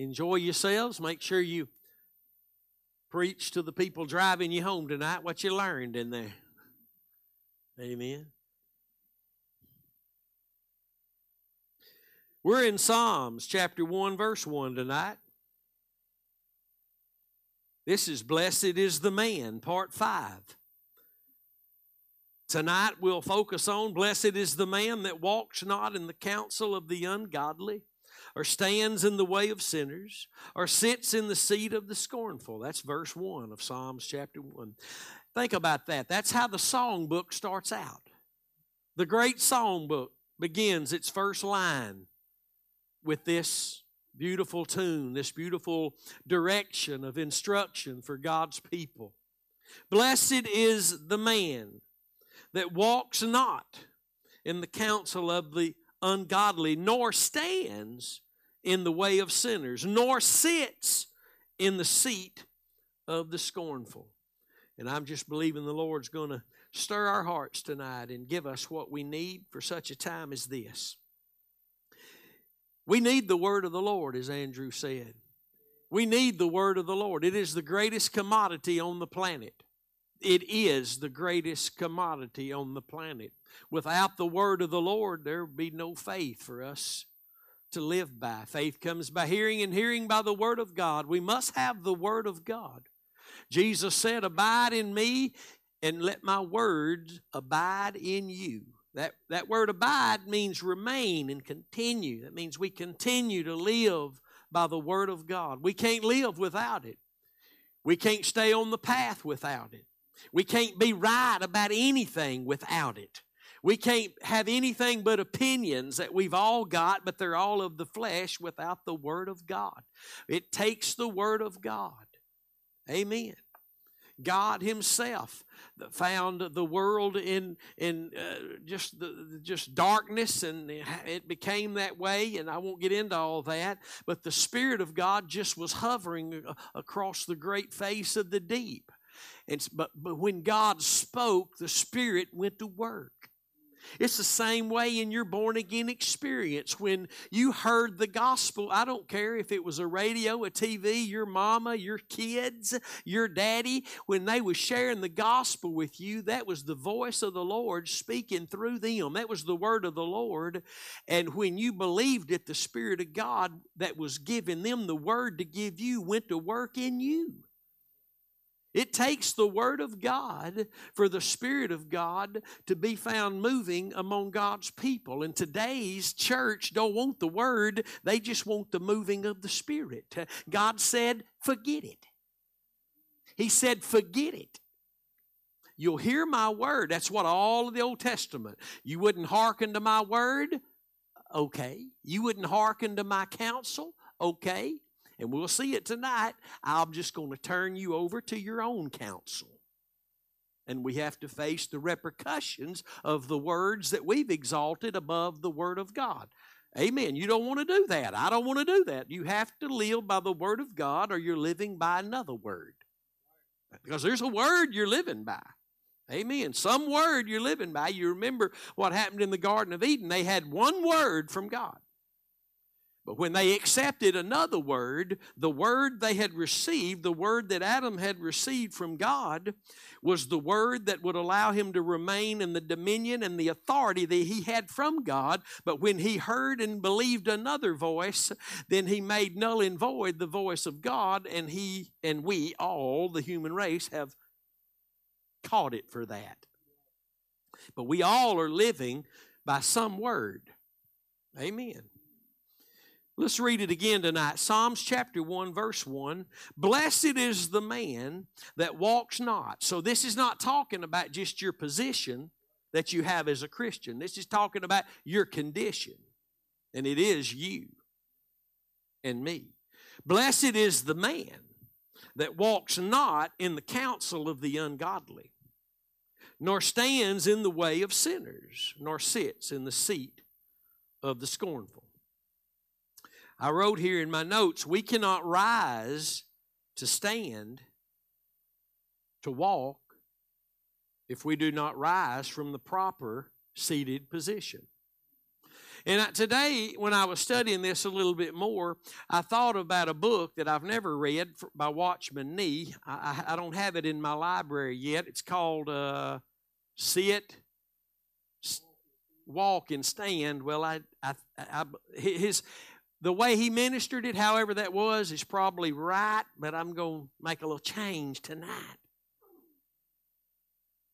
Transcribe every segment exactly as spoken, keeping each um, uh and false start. Enjoy yourselves. Make sure you preach to the people driving you home tonight what you learned in there. Amen. We're in Psalms chapter one, verse one tonight. This is Blessed is the Man, part five. Tonight we'll focus on Blessed is the man that walks not in the counsel of the ungodly, or stands in the way of sinners, or sits in the seat of the scornful. That's verse one of Psalms chapter one. Think about that. That's how the song book starts out. The great song book begins its first line with this beautiful tune, this beautiful direction of instruction for God's people. Blessed is the man that walks not in the counsel of the ungodly, nor stands in the way of sinners, nor sits in the seat of the scornful. And I'm just believing the Lord's going to stir our hearts tonight and give us what we need for such a time as this. We need the word of the Lord, as Andrew said. We need the word of the Lord. It is the greatest commodity on the planet. It is the greatest commodity on the planet. Without the word of the Lord, there would be no faith for us to live by. Faith comes by hearing, and hearing by the word of God. We must have the word of God. Jesus said, abide in me, and let my words abide in you. That, that word abide means remain and continue. That means we continue to live by the word of God. We can't live without it. We can't stay on the path without it. We can't be right about anything without it. We can't have anything but opinions that we've all got, but they're all of the flesh, without the word of God. It takes the word of God. Amen. God himself found the world in in uh, just the, just darkness, and it became that way, and I won't get into all that, but the Spirit of God just was hovering across the great face of the deep. And, but, but when God spoke, the Spirit went to work. It's the same way in your born-again experience. When you heard the gospel, I don't care if it was a radio, a T V, your mama, your kids, your daddy, when they was sharing the gospel with you, that was the voice of the Lord speaking through them. That was the word of the Lord. And when you believed it, the Spirit of God that was giving them the word to give you went to work in you. It takes the word of God for the Spirit of God to be found moving among God's people. And today's church don't want the word. They just want the moving of the Spirit. God said, forget it. He said, forget it. You'll hear my word. That's what all of the Old Testament. You wouldn't hearken to my word? Okay. You wouldn't hearken to my counsel? Okay. And we'll see it tonight. I'm just going to turn you over to your own counsel. And we have to face the repercussions of the words that we've exalted above the word of God. Amen. You don't want to do that. I don't want to do that. You have to live by the word of God, or you're living by another word. Because there's a word you're living by. Amen. Some word you're living by. You remember what happened in the Garden of Eden. They had one word from God. But when they accepted another word, the word they had received, the word that Adam had received from God, was the word that would allow him to remain in the dominion and the authority that he had from God. But when he heard and believed another voice, then he made null and void the voice of God, and he and we all, the human race, have caught it for that. But we all are living by some word. Amen. Let's read it again tonight. Psalms chapter one, verse one. Blessed is the man that walks not. So this is not talking about just your position that you have as a Christian. This is talking about your condition. And it is you and me. Blessed is the man that walks not in the counsel of the ungodly, nor stands in the way of sinners, nor sits in the seat of the scornful. I wrote here in my notes, we cannot rise to stand, to walk, if we do not rise from the proper seated position. And I, today, when I was studying this a little bit more, I thought about a book that I've never read by Watchman Nee. I, I, I don't have it in my library yet. It's called uh, Sit, Walk, and Stand. Well, I, I, I, his the way he ministered it, however that was, is probably right, but I'm going to make a little change tonight.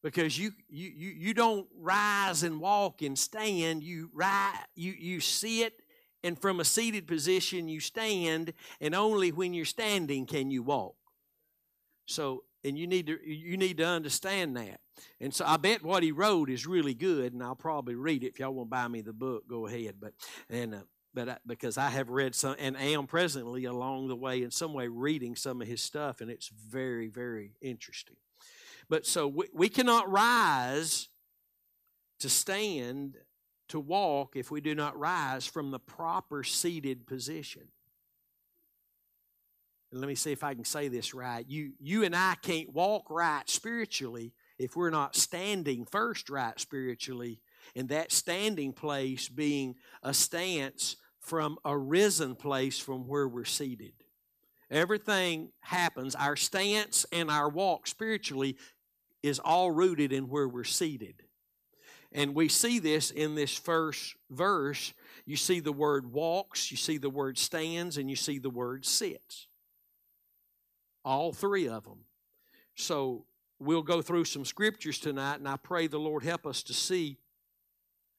Because you, you you you don't rise and walk and stand, you rise, you you sit, and from a seated position you stand, and only when you're standing can you walk. So and you need to you need to understand that. And so I bet what he wrote is really good, and I'll probably read it. If y'all want to buy me the book, go ahead. But and uh, but I, because I have read some and am presently along the way in some way reading some of his stuff, and it's very very interesting. But so we, we cannot rise to stand, to walk, if we do not rise from the proper seated position. And let me see if I can say this right. You, you and I can't walk right spiritually if we're not standing first right spiritually, and that standing place being a stance from a risen place from where we're seated. Everything happens. Our stance and our walk spiritually is all rooted in where we're seated. And we see this in this first verse. You see the word walks, you see the word stands, and you see the word sits. All three of them. So we'll go through some scriptures tonight, and I pray the Lord help us to see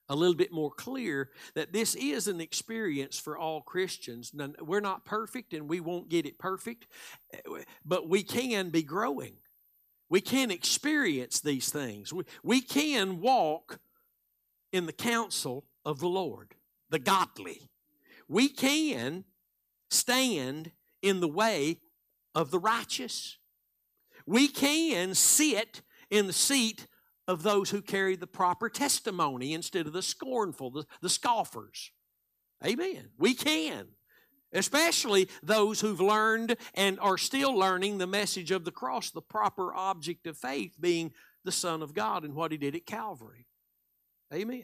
a little bit more clear that this is an experience for all Christians. We're not perfect, and we won't get it perfect, but we can be growing. We can experience these things. We, we can walk in the counsel of the Lord, the godly. We can stand in the way of the righteous. We can sit in the seat of those who carry the proper testimony instead of the scornful, the, the scoffers. Amen. We can. Especially those who've learned and are still learning the message of the cross, the proper object of faith being the Son of God and what He did at Calvary. Amen.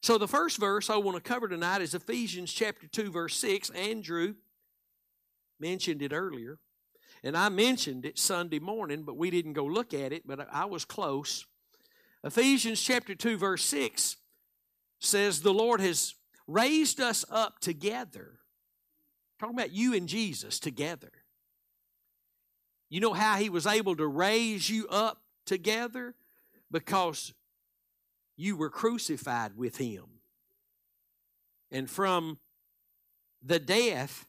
So the first verse I want to cover tonight is Ephesians chapter two, verse six. Andrew mentioned it earlier, and I mentioned it Sunday morning, but we didn't go look at it, but I was close. Ephesians chapter two, verse six says, the Lord has raised us up together. Talking about you and Jesus together. You know how He was able to raise you up together? Because you were crucified with Him. And from the death,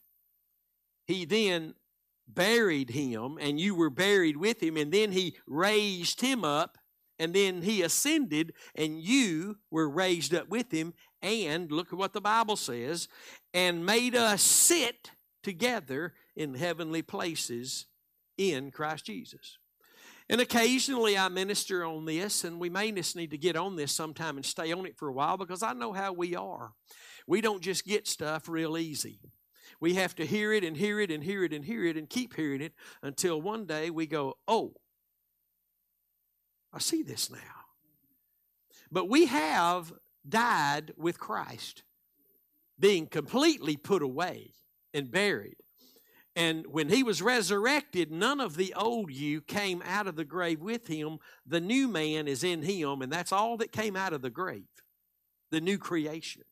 He then buried Him, and you were buried with Him, and then He raised Him up. And then He ascended, and you were raised up with Him. And look at what the Bible says. And made us sit together in heavenly places in Christ Jesus. And occasionally I minister on this, and we may just need to get on this sometime and stay on it for a while, because I know how we are. We don't just get stuff real easy. We have to hear it and hear it and hear it and hear it and keep hearing it until one day we go, oh, I see this now. But we have died with Christ, being completely put away and buried. And when He was resurrected, none of the old you came out of the grave with Him. The new man is in Him, and that's all that came out of the grave, the new creation.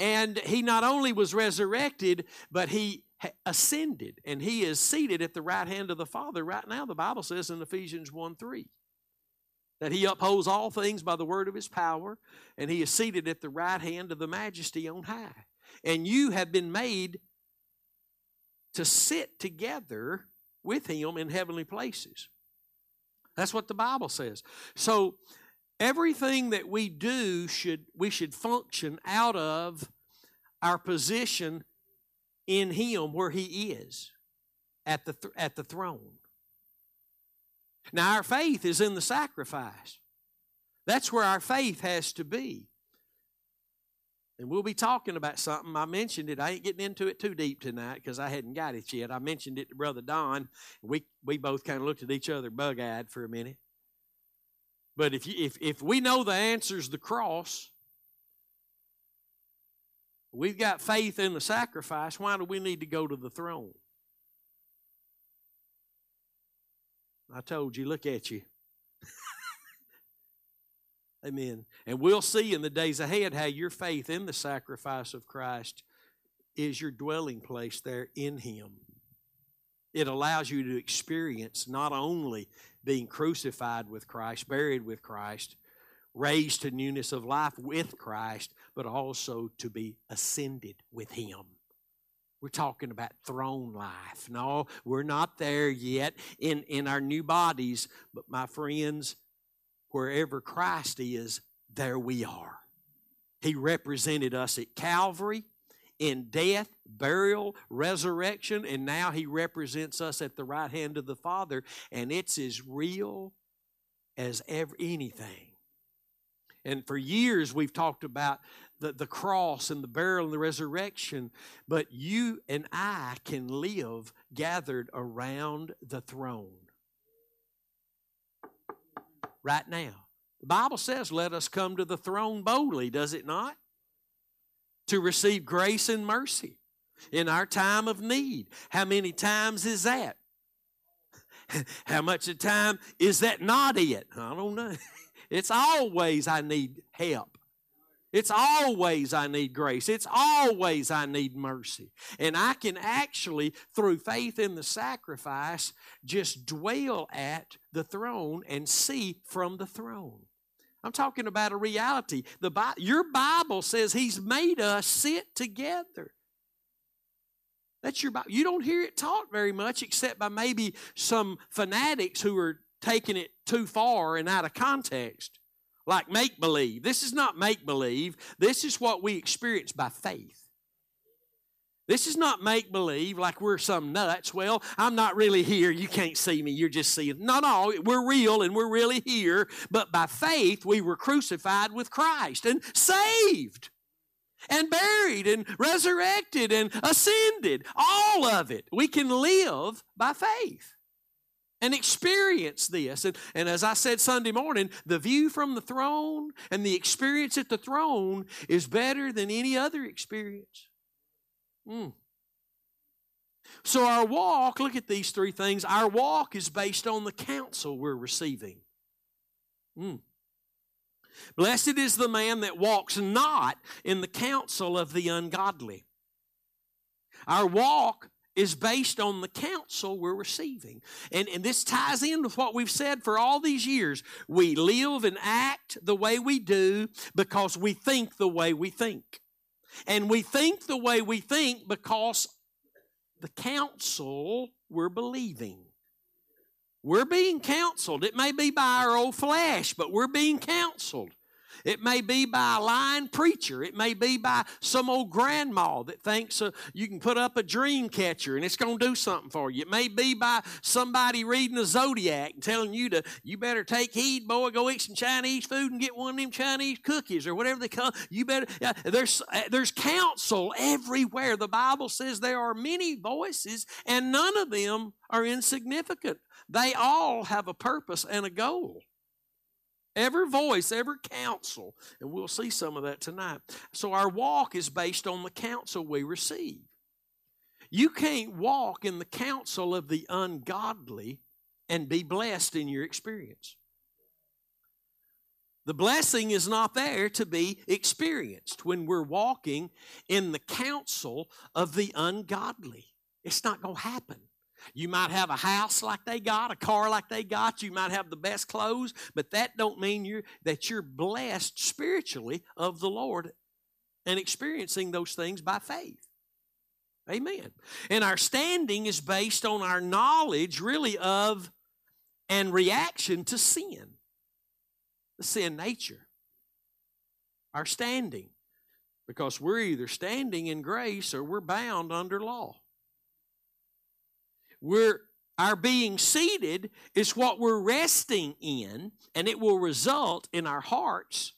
And He not only was resurrected, but He ascended, and He is seated at the right hand of the Father right now. The Bible says in Ephesians one three that He upholds all things by the word of His power, and He is seated at the right hand of the Majesty on high. And you have been made to sit together with Him in heavenly places. That's what the Bible says. So everything that we do, should we should function out of our position in Him where He is, at the, th- at the throne. Now, our faith is in the sacrifice. That's where our faith has to be. And we'll be talking about something. I mentioned it. I ain't getting into it too deep tonight because I hadn't got it yet. I mentioned it to Brother Don. We, we both kind of looked at each other bug-eyed for a minute. But if, you, if, if we know the answer's the cross, We've got faith in the sacrifice. Why do we need to go to the throne? I told you, look at you. Amen. And we'll see in the days ahead how your faith in the sacrifice of Christ is your dwelling place there in Him. It allows you to experience not only being crucified with Christ, buried with Christ, raised to newness of life with Christ, but also to be ascended with Him. We're talking about throne life. No, we're not there yet in, in our new bodies, but my friends, wherever Christ is, there we are. He represented us at Calvary in death, burial, resurrection, and now He represents us at the right hand of the Father, and it's as real as ever, anything. And for years we've talked about the, the cross and the burial and the resurrection, but you and I can live gathered around the throne. Right now. The Bible says, let us come to the throne boldly, does it not? To receive grace and mercy in our time of need. How many times is that? How much of time is that not it? I don't know. It's always I need help. It's always I need grace. It's always I need mercy. And I can actually, through faith in the sacrifice, just dwell at the throne and see from the throne. I'm talking about a reality. The Bi- your Bible says He's made us sit together. That's your Bible. You don't hear it taught very much except by maybe some fanatics who are taking it too far and out of context. Like make-believe. This is not make-believe. This is what we experience by faith. This is not make-believe like we're some nuts. Well, I'm not really here. You can't see me. You're just seeing. No, no, we're real and we're really here. But by faith, we were crucified with Christ and saved and buried and resurrected and ascended. All of it. We can live by faith. And experience this. And, and as I said Sunday morning, the view from the throne and the experience at the throne is better than any other experience. Mm. So our walk, look at these three things. Our walk is based on the counsel we're receiving. Mm. Blessed is the man that walks not in the counsel of the ungodly. Our walk is based on the counsel we're receiving. And, and this ties in with what we've said for all these years. We live and act the way we do because we think the way we think. And we think the way we think because the counsel we're believing. We're being counseled. It may be by our old flesh, but we're being counseled. It may be by a lying preacher. It may be by some old grandma that thinks uh, you can put up a dream catcher and it's going to do something for you. It may be by somebody reading a zodiac and telling you to, you better take heed, boy, go eat some Chinese food and get one of them Chinese cookies or whatever they call. You better, uh, there's, uh, there's counsel everywhere. The Bible says there are many voices and none of them are insignificant. They all have a purpose and a goal. Every voice, every counsel, and we'll see some of that tonight. So our walk is based on the counsel we receive. You can't walk in the counsel of the ungodly and be blessed in your experience. The blessing is not there to be experienced when we're walking in the counsel of the ungodly. It's not going to happen. You might have a house like they got, a car like they got. You might have the best clothes, but that don't mean you're, that you're blessed spiritually of the Lord and experiencing those things by faith. Amen. And our standing is based on our knowledge really of and reaction to sin, the sin nature, our standing, because we're either standing in grace or we're bound under law. We're, our being seated is what we're resting in, and it will result in our heart's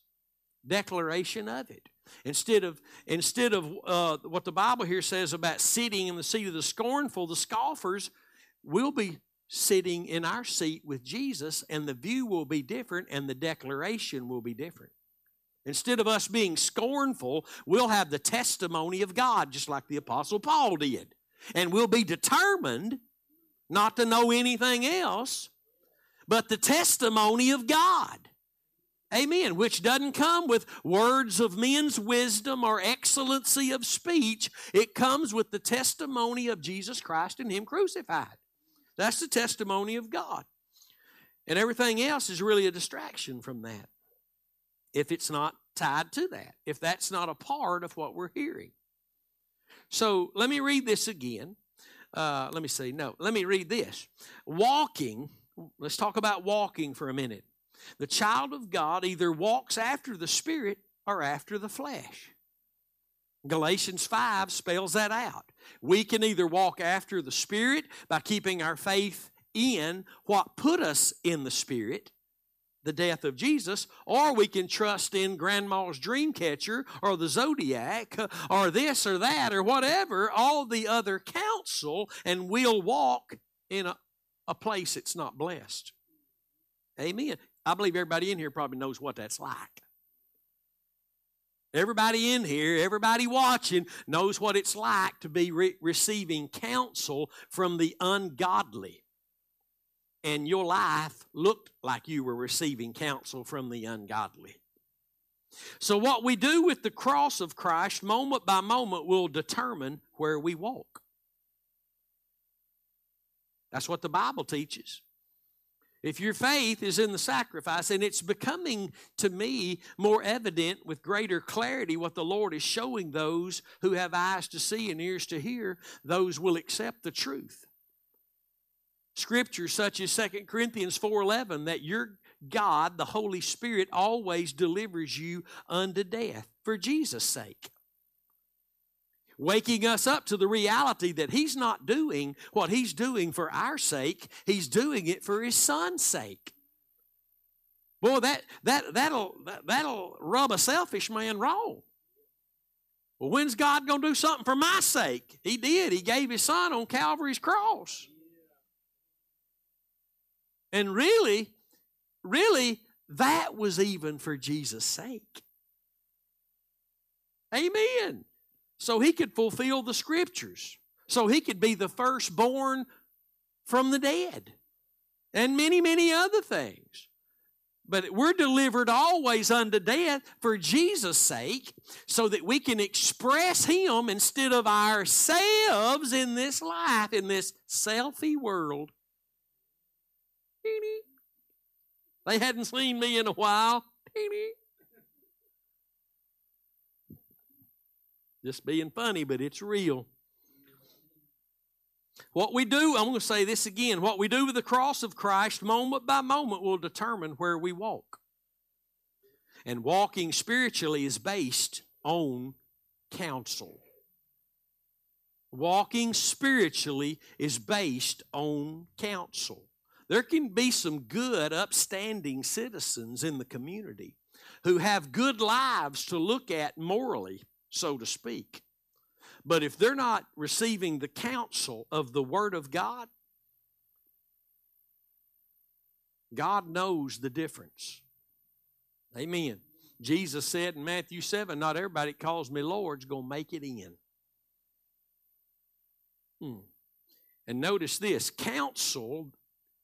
declaration of it. Instead of, instead of uh, what the Bible here says about sitting in the seat of the scornful, the scoffers will be sitting in our seat with Jesus, and the view will be different, and the declaration will be different. Instead of us being scornful, we'll have the testimony of God, just like the Apostle Paul did. And we'll be determined not to know anything else but the testimony of God. Amen. Which doesn't come with words of men's wisdom or excellency of speech. It comes with the testimony of Jesus Christ and Him crucified. That's the testimony of God. And everything else is really a distraction from that, if it's not tied to that, if that's not a part of what we're hearing. So let me read this again. Uh, let me see. No, let me read this. Walking, let's talk about walking for a minute. The child of God either walks after the Spirit or after the flesh. Galatians five spells that out. We can either walk after the Spirit by keeping our faith in what put us in the Spirit, the death of Jesus, or we can trust in grandma's dream catcher or the zodiac or this or that or whatever, all the other counsel, and we'll walk in a, a place that's not blessed. Amen. I believe everybody in here probably knows what that's like. Everybody in here, everybody watching knows what it's like to be re- receiving counsel from the ungodly. And your life looked like you were receiving counsel from the ungodly. So what we do with the cross of Christ, moment by moment, will determine where we walk. That's what the Bible teaches. If your faith is in the sacrifice, and it's becoming to me more evident with greater clarity what the Lord is showing those who have eyes to see and ears to hear, those will accept the truth. Scripture such as Second Corinthians four eleven, that your God, the Holy Spirit, always delivers you unto death for Jesus' sake. Waking us up to the reality that He's not doing what He's doing for our sake. He's doing it for His Son's sake. Boy, that, that, that'll, that'll rub a selfish man wrong. Well, when's God going to do something for my sake? He did. He gave His Son on Calvary's cross. And really, really, that was even for Jesus' sake. Amen. So He could fulfill the Scriptures. So He could be the firstborn from the dead. And many, many other things. But we're delivered always unto death for Jesus' sake, so that we can express Him instead of ourselves in this life, in this selfie world. They hadn't seen me in a while. Just being funny, but it's real. What we do, I'm going to say this again, what we do with the cross of Christ moment by moment will determine where we walk. And walking spiritually is based on counsel. Walking spiritually is based on counsel. There can be some good, upstanding citizens in the community who have good lives to look at morally, so to speak. But if they're not receiving the counsel of the Word of God, God knows the difference. Amen. Jesus said in Matthew seven, not everybody that calls me Lord is going to make it in. Hmm. And notice this, counsel...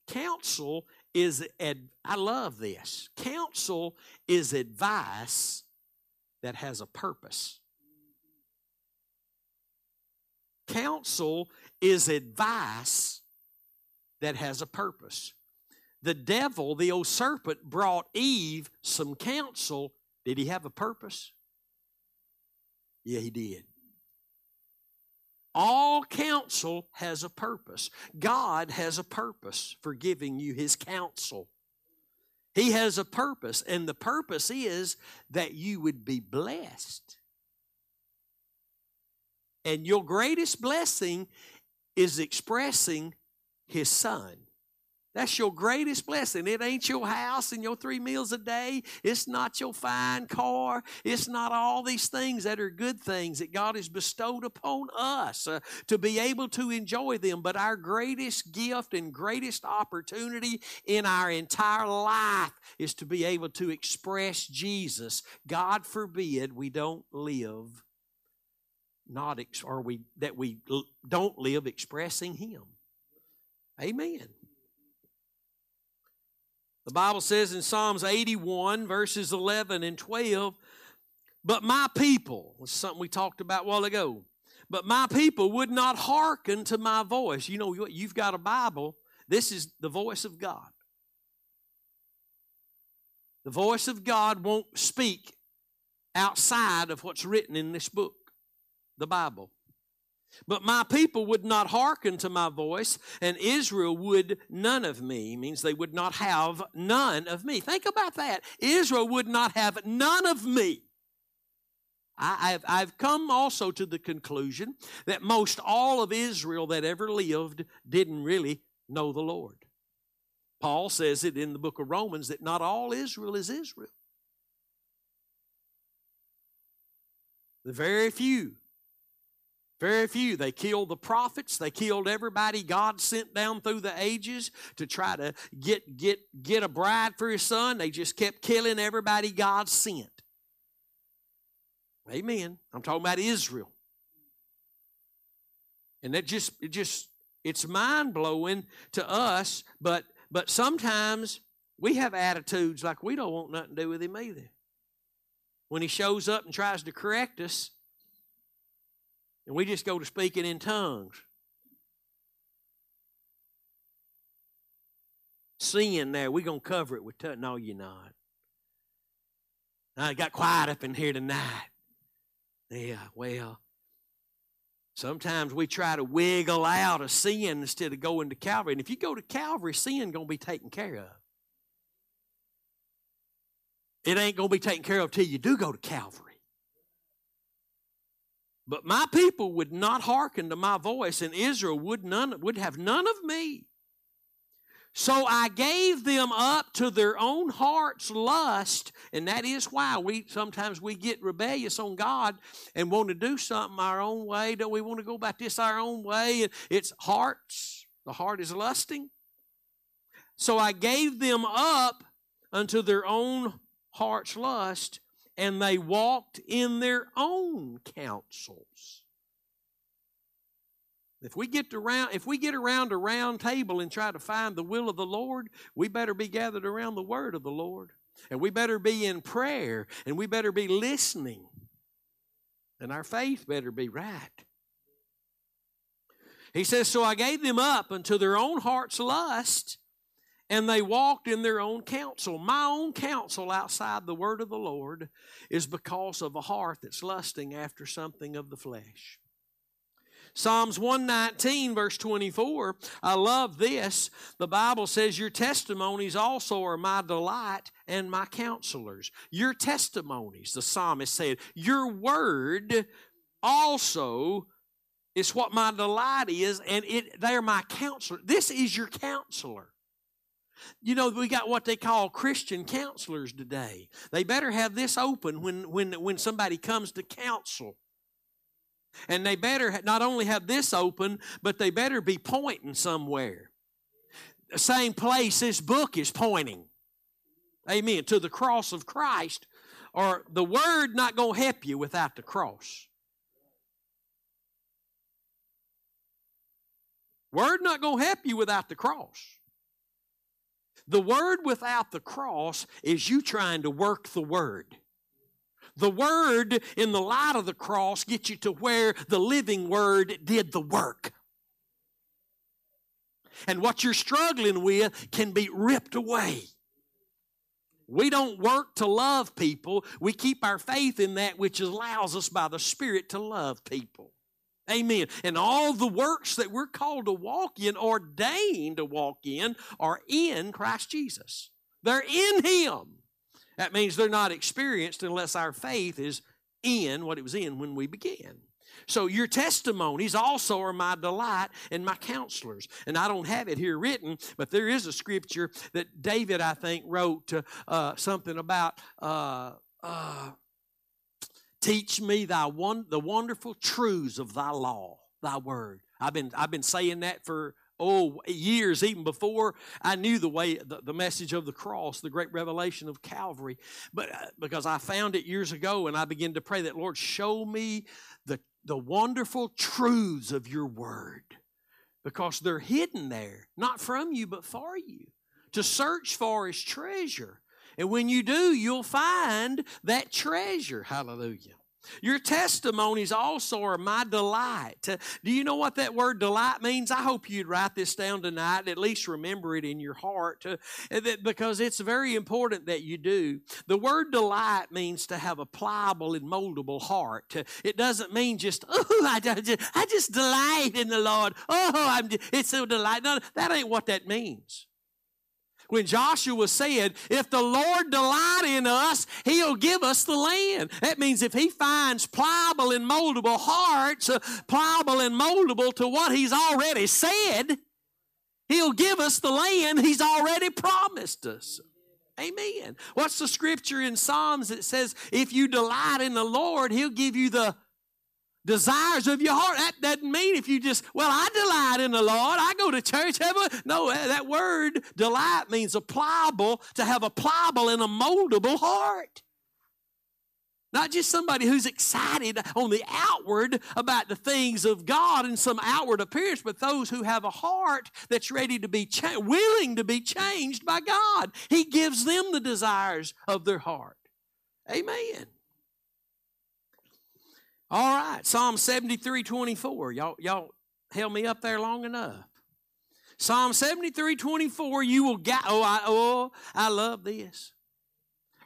Counsel is, ad, I love this. Counsel is advice that has a purpose. Counsel is advice that has a purpose. The devil, the old serpent, brought Eve some counsel. Did he have a purpose? Yeah, he did. All counsel has a purpose. God has a purpose for giving you His counsel. He has a purpose, and the purpose is that you would be blessed. And your greatest blessing is expressing His Son That's your greatest blessing. It ain't your house and your three meals a day. It's not your fine car. It's not all these things that are good things that God has bestowed upon us uh, to be able to enjoy them. But our greatest gift and greatest opportunity in our entire life is to be able to express Jesus. God forbid we don't live, not ex- or we that we l- don't live expressing Him. Amen. The Bible says in Psalms eighty-one, verses eleven and twelve, but my people, was something we talked about a while ago, but my people would not hearken to my voice. You know what? You've got a Bible. This is the voice of God. The voice of God won't speak outside of what's written in this book, the Bible. But my people would not hearken to my voice, and Israel would none of me. Means they would not have none of me. Think about that. Israel would not have none of me. I, I've, I've come also to the conclusion that most all of Israel that ever lived didn't really know the Lord. Paul says it in the book of Romans that not all Israel is Israel. The very few. Very few. They killed the prophets. They killed everybody God sent down through the ages to try to get, get, get a bride for His son. They just kept killing everybody God sent. Amen. I'm talking about Israel. And that just, it just, it's mind-blowing to us, but, but sometimes we have attitudes like we don't want nothing to do with Him either. When He shows up and tries to correct us, and we just go to speaking in tongues. Sin there, we're going to cover it with tongues. No, you're not. Now, it got quiet up in here tonight. Yeah, well, sometimes we try to wiggle out of sin instead of going to Calvary. And if you go to Calvary, sin going to be taken care of. It ain't going to be taken care of till you do go to Calvary. But my people would not hearken to my voice, and Israel would none would have none of me. So I gave them up to their own heart's lust, and that is why we sometimes we get rebellious on God and want to do something our own way. Don't we want to go about this our own way? It's hearts. The heart is lusting. So I gave them up unto their own heart's lust, and they walked in their own counsels. If we get around, if we get around a round table and try to find the will of the Lord, we better be gathered around the word of the Lord. And we better be in prayer. And we better be listening. And our faith better be right. He says, so I gave them up unto their own heart's lust, and they walked in their own counsel. My own counsel outside the word of the Lord is because of a heart that's lusting after something of the flesh. Psalms one nineteen, verse twenty-four, I love this. The Bible says, your testimonies also are my delight and my counselors. Your testimonies, the psalmist said, your word also is what my delight is, and it, they're my counselor. This is your counselor. You know, we got what they call Christian counselors today. They better have this open when, when, when somebody comes to counsel. And they better not only have this open, but they better be pointing somewhere. The same place this book is pointing. Amen. To the cross of Christ. Or the word not going to help you without the cross. Word not going to help you without the cross. The word without the cross is you trying to work the word. The word in the light of the cross gets you to where the living word did the work. And what you're struggling with can be ripped away. We don't work to love people. We keep our faith in that which allows us by the Spirit to love people. Amen. And all the works that we're called to walk in, ordained to walk in, are in Christ Jesus. They're in Him. That means they're not experienced unless our faith is in what it was in when we began. So your testimonies also are my delight and my counselors. And I don't have it here written, but there is a scripture that David, I think, wrote uh, uh, something about, uh, uh, teach me thy one, the wonderful truths of thy law, thy word. I've been, I've been saying that for Oh, years, even before I knew the way, the, the message of the cross, the great revelation of Calvary, but uh, because I found it years ago, and I began to pray that, Lord, show me the, the wonderful truths of your word, because they're hidden there, not from you, but for you. To search for is treasure, and when you do, you'll find that treasure. Hallelujah. Your testimonies also are my delight. Do you know what that word delight means? I hope you'd write this down tonight and at least remember it in your heart, because it's very important that you do. The word delight means to have a pliable and moldable heart. It doesn't mean just, oh, I just, I just delight in the Lord. Oh, I'm, it's so delightful. No, that ain't what that means. When Joshua said, if the Lord delight in us, he'll give us the land. That means if he finds pliable and moldable hearts, uh, pliable and moldable to what he's already said, he'll give us the land he's already promised us. Amen. What's the scripture in Psalms that says, if you delight in the Lord, he'll give you the desires of your heart? That doesn't mean if you just, well, I delight in the Lord, I go to church. No, that word delight means a pliable, to have a pliable and a moldable heart. Not just somebody who's excited on the outward about the things of God and some outward appearance, but those who have a heart that's ready to be cha- willing to be changed by God. He gives them the desires of their heart. Amen. All right, Psalm seventy-three twenty-four. Y'all, y'all held me up there long enough. Psalm seventy-three twenty-four, you will guide. Oh, I, oh, I love this.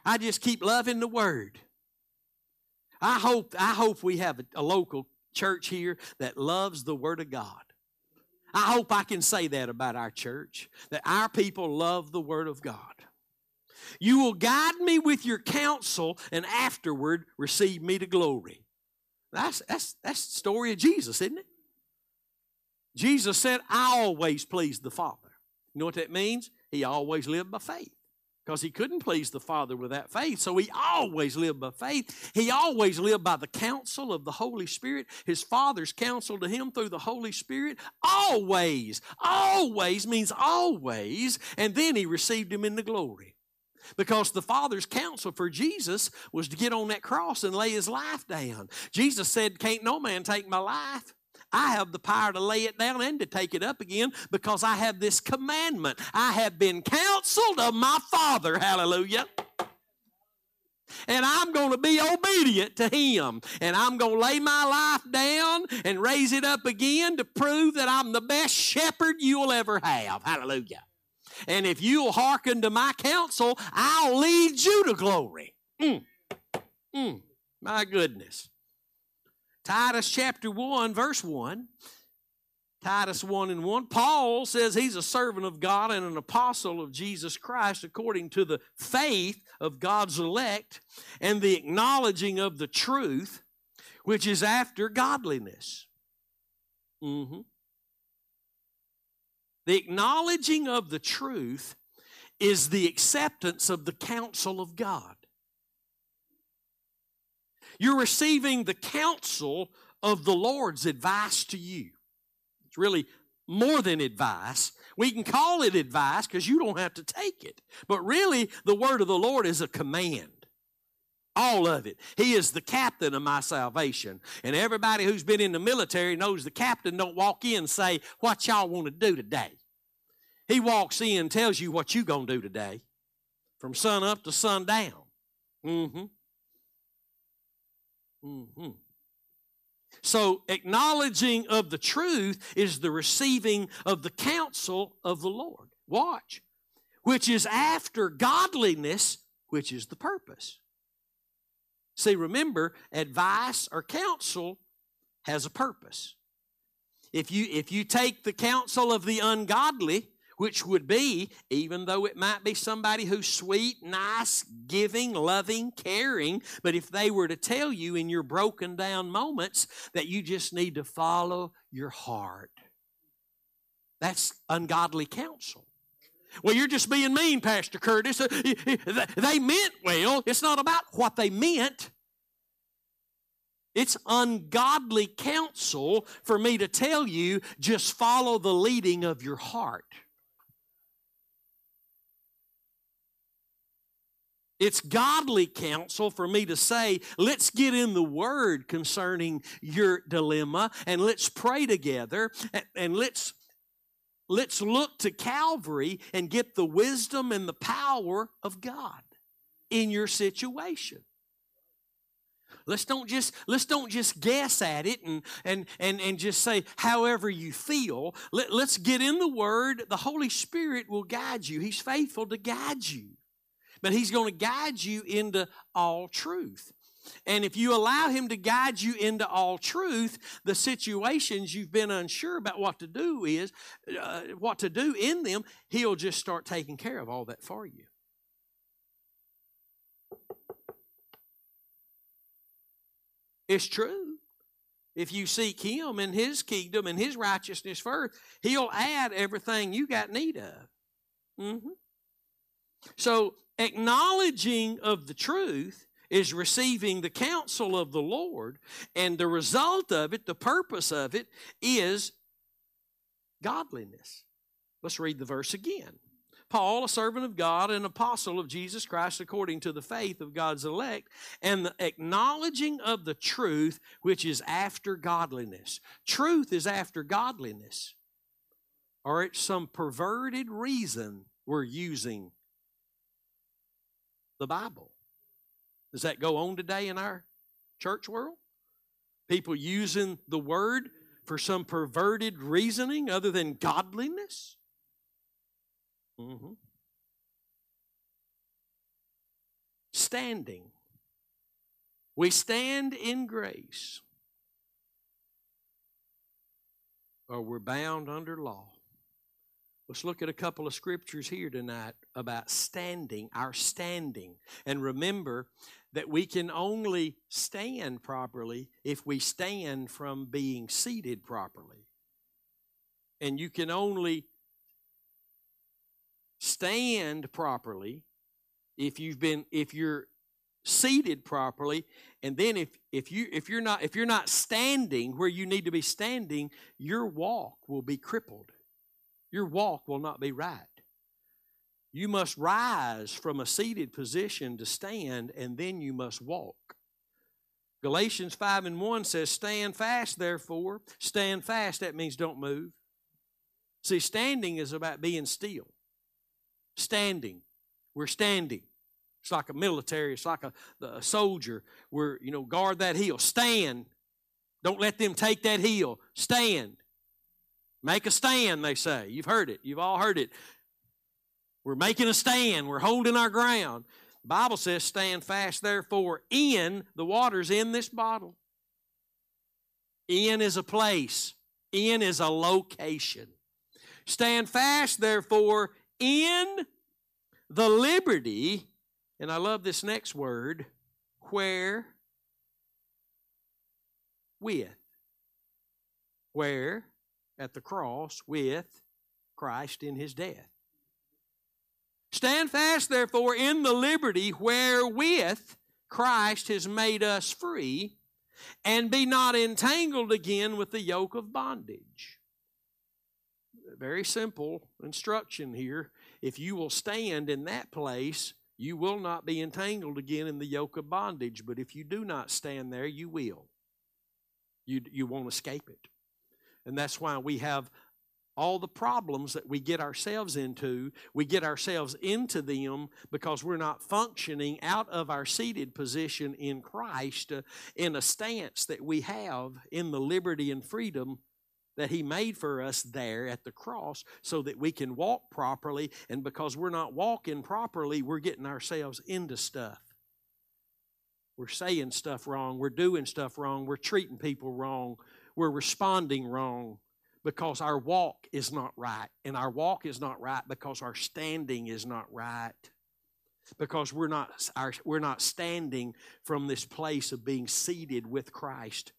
I just keep loving the word. I hope, I hope we have a, a local church here that loves the word of God. I hope I can say that about our church, that our people love the word of God. You will guide me with your counsel, and afterward receive me to glory. That's, that's, that's the story of Jesus, isn't it? Jesus said, I always pleased the Father. You know what that means? He always lived by faith, because he couldn't please the Father without faith, so he always lived by faith. He always lived by the counsel of the Holy Spirit, his Father's counsel to him through the Holy Spirit. Always, always means always, and then he received him into glory. Because the Father's counsel for Jesus was to get on that cross and lay his life down. Jesus said, can't no man take my life. I have the power to lay it down and to take it up again, because I have this commandment. I have been counseled of my Father, hallelujah. And I'm going to be obedient to him. And I'm going to lay my life down and raise it up again to prove that I'm the best shepherd you'll ever have, hallelujah. And if you'll hearken to my counsel, I'll lead you to glory. Mm. Mm. My goodness. Titus chapter one, verse one. Titus one and one. Paul says he's a servant of God and an apostle of Jesus Christ according to the faith of God's elect and the acknowledging of the truth, which is after godliness. Mm-hmm. The acknowledging of the truth is the acceptance of the counsel of God. You're receiving the counsel of the Lord's advice to you. It's really more than advice. We can call it advice because you don't have to take it. But really, the word of the Lord is a command. All of it. He is the captain of my salvation. And everybody who's been in the military knows the captain don't walk in and say, what y'all want to do today? He walks in and tells you what you going to do today from sun up to sundown. Mm-hmm. Mm-hmm. So acknowledging of the truth is the receiving of the counsel of the Lord. Watch. Which is after godliness, which is the purpose. See, remember, advice or counsel has a purpose. If you, if you take the counsel of the ungodly, which would be, even though it might be somebody who's sweet, nice, giving, loving, caring, but if they were to tell you in your broken down moments that you just need to follow your heart, that's ungodly counsel. Well, you're just being mean, Pastor Curtis. They meant well. It's not about what they meant. It's ungodly counsel for me to tell you, just follow the leading of your heart. It's godly counsel for me to say, let's get in the Word concerning your dilemma, and let's pray together, and, and let's Let's look to Calvary and get the wisdom and the power of God in your situation. Let's don't just, let's don't just guess at it and, and, and, and just say however you feel. Let, let's get in the Word. The Holy Spirit will guide you. He's faithful to guide you. But He's going to guide you into all truth. And if you allow Him to guide you into all truth, the situations you've been unsure about what to do is, uh, what to do in them, He'll just start taking care of all that for you. It's true. If you seek Him and His kingdom and His righteousness first, He'll add everything you got need of. Mm-hmm. So acknowledging of the truth is receiving the counsel of the Lord, and the result of it, the purpose of it, is godliness. Let's read the verse again. Paul, a servant of God, an apostle of Jesus Christ, according to the faith of God's elect, and the acknowledging of the truth, which is after godliness. Truth is after godliness, or it's some perverted reason we're using the Bible. Does that go on today in our church world? People using the Word for some perverted reasoning other than godliness? Mm-hmm. Standing. We stand in grace, or we're bound under law. Let's look at a couple of scriptures here tonight about standing, our standing. And remember that we can only stand properly if we stand from being seated properly. And you can only stand properly if you've been if you're seated properly. And then if if you if you're not if you're not standing where you need to be standing, your walk will be crippled. Your walk will not be right. You must rise from a seated position to stand, and then you must walk. Galatians five and one says, stand fast, therefore. Stand fast, that means don't move. See, standing is about being still. Standing. We're standing. It's like a military. It's like a, a soldier. We're, you know, guard that hill. Stand. Don't let them take that hill. Stand. Make a stand, they say. You've heard it. You've all heard it. We're making a stand. We're holding our ground. The Bible says, stand fast, therefore, in the waters in this bottle. In is a place. In is a location. Stand fast, therefore, in the liberty, and I love this next word, where, with, where, at the cross with Christ in His death. Stand fast, therefore, in the liberty wherewith Christ has made us free, and be not entangled again with the yoke of bondage. Very simple instruction here. If you will stand in that place, you will not be entangled again in the yoke of bondage. But if you do not stand there, you will. You, you won't escape it. And that's why we have all the problems that we get ourselves into. We get ourselves into them because we're not functioning out of our seated position in Christ, uh, in a stance that we have in the liberty and freedom that He made for us there at the cross so that we can walk properly. And because we're not walking properly, we're getting ourselves into stuff. We're saying stuff wrong. We're doing stuff wrong. We're treating people wrong. We're responding wrong. because our walk is not right. And our walk is not right because our standing is not right. Because we're not, our, we're not standing from this place of being seated with Christ.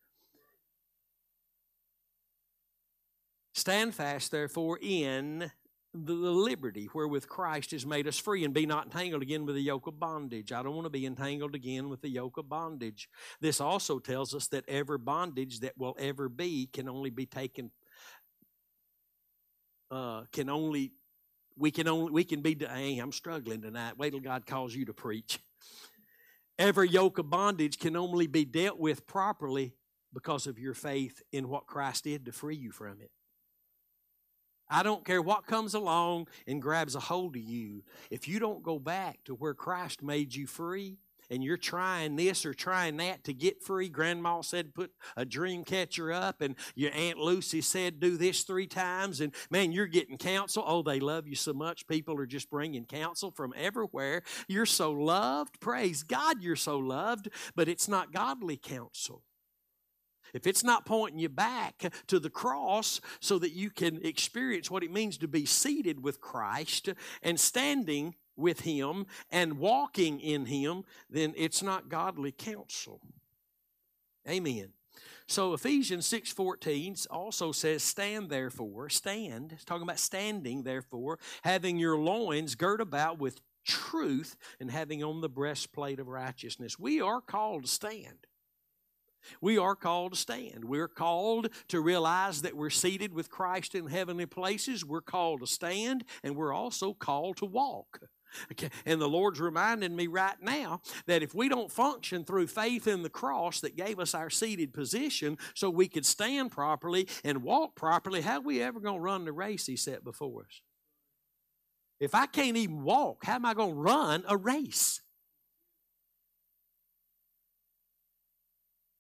Stand fast, therefore, in the liberty wherewith Christ has made us free, and be not entangled again with the yoke of bondage. I don't want to be entangled again with the yoke of bondage. This also tells us that every bondage that will ever be can only be taken, uh, can only, we can only, we can be, hey, I'm struggling tonight. Wait till God calls you to preach. Every yoke of bondage can only be dealt with properly because of your faith in what Christ did to free you from it. I don't care what comes along and grabs a hold of you. If you don't go back to where Christ made you free, and you're trying this or trying that to get free, Grandma said put a dream catcher up, and your Aunt Lucy said do this three times, and man, you're getting counsel. Oh, they love you so much. People are just bringing counsel from everywhere. You're so loved. Praise God, you're so loved, but it's not godly counsel. If it's not pointing you back to the cross so that you can experience what it means to be seated with Christ and standing with Him and walking in Him, then it's not godly counsel. Amen. So Ephesians six fourteen also says, stand therefore, stand. It's talking about standing therefore, having your loins girt about with truth and having on the breastplate of righteousness. We are called to stand. We are called to stand. We're called to realize that we're seated with Christ in heavenly places. We're called to stand, and we're also called to walk. Okay. And the Lord's reminding me right now that if we don't function through faith in the cross that gave us our seated position so we could stand properly and walk properly, how are we ever going to run the race He set before us? If I can't even walk, how am I going to run a race?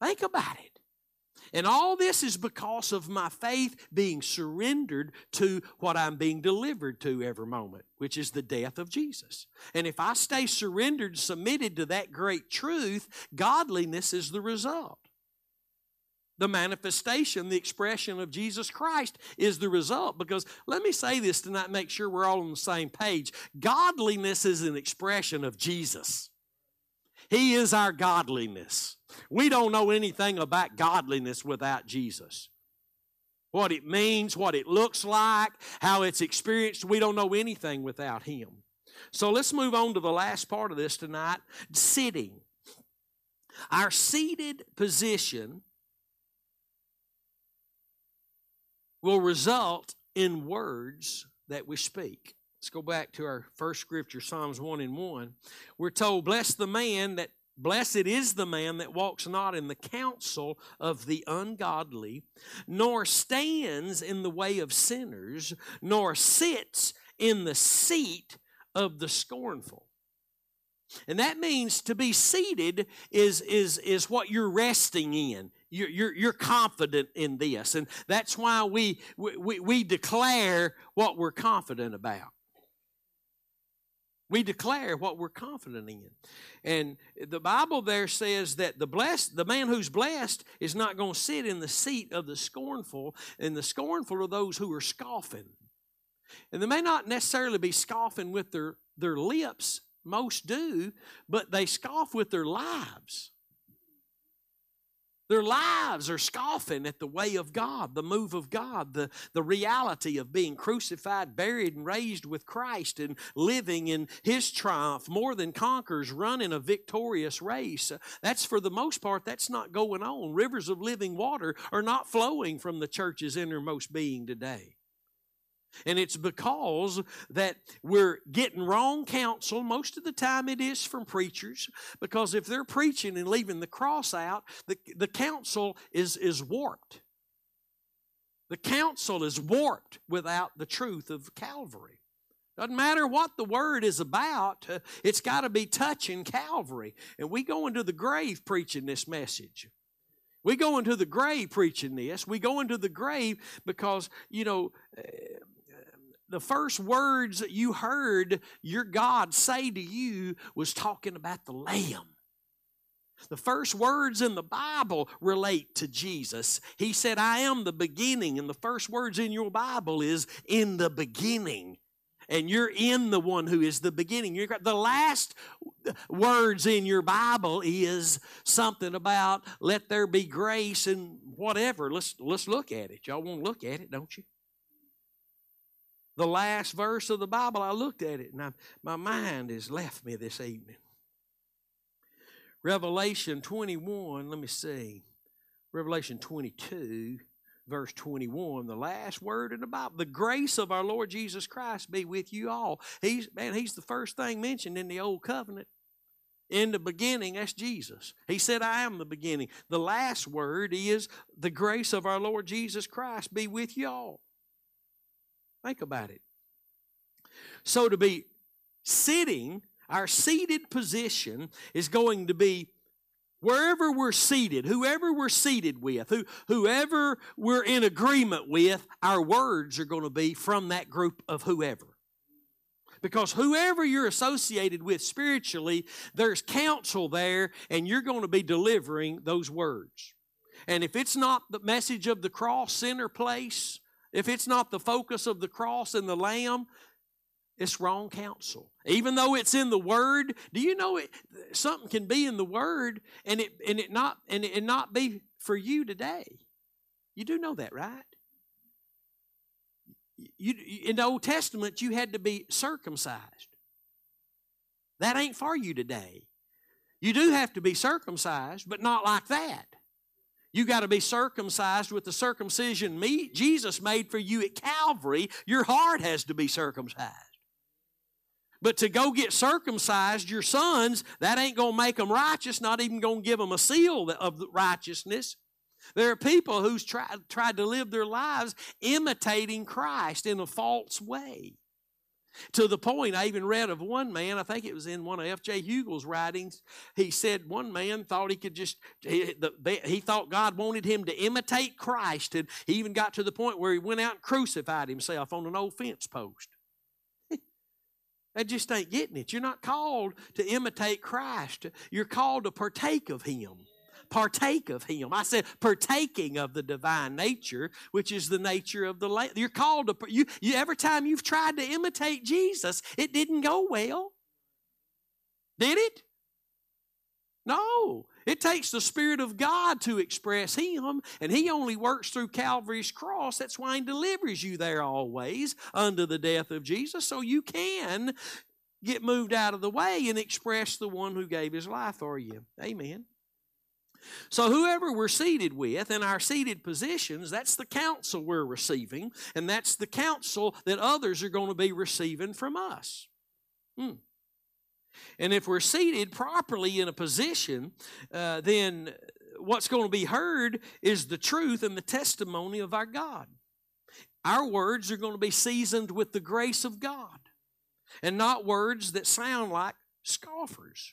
Think about it. And all this is because of my faith being surrendered to what I'm being delivered to every moment, which is the death of Jesus. And if I stay surrendered, submitted to that great truth, godliness is the result. The manifestation, the expression of Jesus Christ is the result. Because let me say this tonight, make sure we're all on the same page. Godliness is an expression of Jesus. He is our godliness. We don't know anything about godliness without Jesus. What it means, what it looks like, how it's experienced, we don't know anything without Him. So let's move on to the last part of this tonight, sitting. Our seated position will result in words that we speak. Let's go back to our first scripture, Psalms one and one. We're told, bless the man that Blessed is the man that walks not in the counsel of the ungodly, nor stands in the way of sinners, nor sits in the seat of the scornful. And that means to be seated is, is, is what you're resting in. You're, you're, you're confident in this. And that's why we, we, we declare what we're confident about. We declare what we're confident in. And the Bible there says that the blessed, the man who's blessed is not going to sit in the seat of the scornful, and the scornful are those who are scoffing. And they may not necessarily be scoffing with their, their lips, most do, but they scoff with their lives. Their lives are scoffing at the way of God, the move of God, the, the reality of being crucified, buried, and raised with Christ and living in His triumph, more than conquerors, running a victorious race. That's for the most part, that's not going on. Rivers of living water are not flowing from the church's innermost being today. And it's because that we're getting wrong counsel. Most of the time it is from preachers, because if they're preaching and leaving the cross out, the, the counsel is, is warped. The counsel is warped without the truth of Calvary. Doesn't matter what the word is about, it's got to be touching Calvary. And we go into the grave preaching this message. We go into the grave preaching this. We go into the grave because, you know, Uh, the first words that you heard your God say to you was talking about the Lamb. The first words in the Bible relate to Jesus. He said, I am the beginning. And the first words in your Bible is, in the beginning. And you're in the one who is the beginning. You're, the last words in your Bible is something about, let there be grace and whatever. Let's, let's look at it. Y'all want to look at it, don't you? The last verse of the Bible, I looked at it, and I, my mind has left me this evening. Revelation twenty-one, let me see. Revelation twenty-two, verse twenty-one, the last word in the Bible. The grace of our Lord Jesus Christ be with you all. He's, man, he's the first thing mentioned in the Old Covenant. In the beginning, that's Jesus. He said, I am the beginning. The last word is, the grace of our Lord Jesus Christ be with you all. Think about it. So to be sitting... Our seated position is going to be wherever we're seated, whoever we're seated with, who, whoever we're in agreement with, our words are going to be from that group of whoever. Because whoever you're associated with spiritually, there's counsel there, and you're going to be delivering those words. And if it's not the message of the cross center place, if it's not the focus of the cross and the Lamb, it's wrong counsel. Even though it's in the Word, do you know it? Something can be in the Word and it and it not and it not be for you today. You do know that, right? You, in the Old Testament, you had to be circumcised. That ain't for you today. You do have to be circumcised, but not like that. You got to be circumcised with the circumcision meat Jesus made for you at Calvary. Your heart has to be circumcised. But to go get circumcised, your sons, that ain't going to make them righteous, not even going to give them a seal of righteousness. There are people who's tried, tried to live their lives imitating Christ in a false way. To the point, I even read of one man, I think it was in one of F J Hugel's writings, he said one man thought he could just, he, the, he thought God wanted him to imitate Christ, and he even got to the point where he went out and crucified himself on an old fence post. That just ain't getting it. You're not called to imitate Christ. You're called to partake of Him. Partake of Him. I said partaking of the divine nature, which is the nature of the Lamb. You're called to, you, you, every time you've tried to imitate Jesus, it didn't go well. Did it? No. It takes the Spirit of God to express Him, and He only works through Calvary's cross. That's why He delivers you there always under the death of Jesus, so you can get moved out of the way and express the one who gave His life for you. Amen. So whoever we're seated with in our seated positions, that's the counsel we're receiving, and that's the counsel that others are going to be receiving from us. Hmm. And if we're seated properly in a position, uh, then what's going to be heard is the truth and the testimony of our God. Our words are going to be seasoned with the grace of God and not words that sound like scoffers.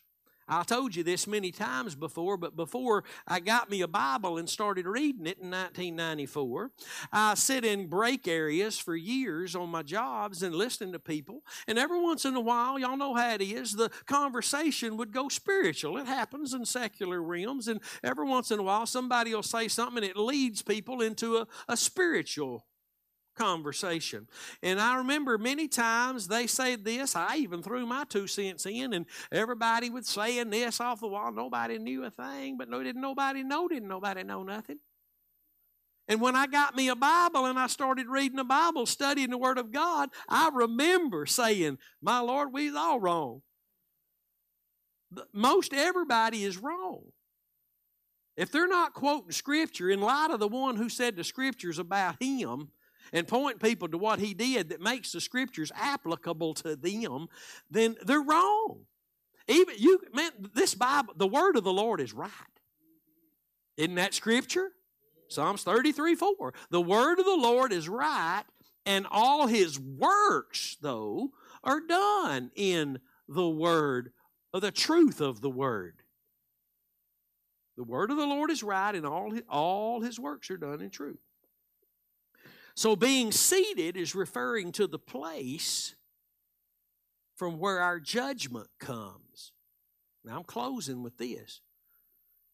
I told you this many times before, but before I got me a Bible and started reading it in nineteen ninety-four, I sit in break areas for years on my jobs and listening to people. And every once in a while, y'all know how it is, the conversation would go spiritual. It happens in secular realms. And every once in a while, somebody will say something and it leads people into a, a spiritual conversation. And I remember many times they said this. I even threw my two cents in, and everybody was saying this off the wall. Nobody knew a thing, but no, didn't nobody know, didn't nobody know nothing. And when I got me a Bible and I started reading the Bible, studying the Word of God, I remember saying, my Lord, we're all wrong. Most everybody is wrong. If they're not quoting Scripture in light of the one who said the Scripture's about Him, and point people to what He did that makes the Scriptures applicable to them, then they're wrong. Even you, man, this Bible, the Word of the Lord is right. Isn't that Scripture? Psalms thirty-three, four. The Word of the Lord is right, and all His works, though, are done in the Word, or the truth of the Word. The Word of the Lord is right, and all His, all his works are done in truth. So being seated is referring to the place from where our judgment comes. Now I'm closing with this.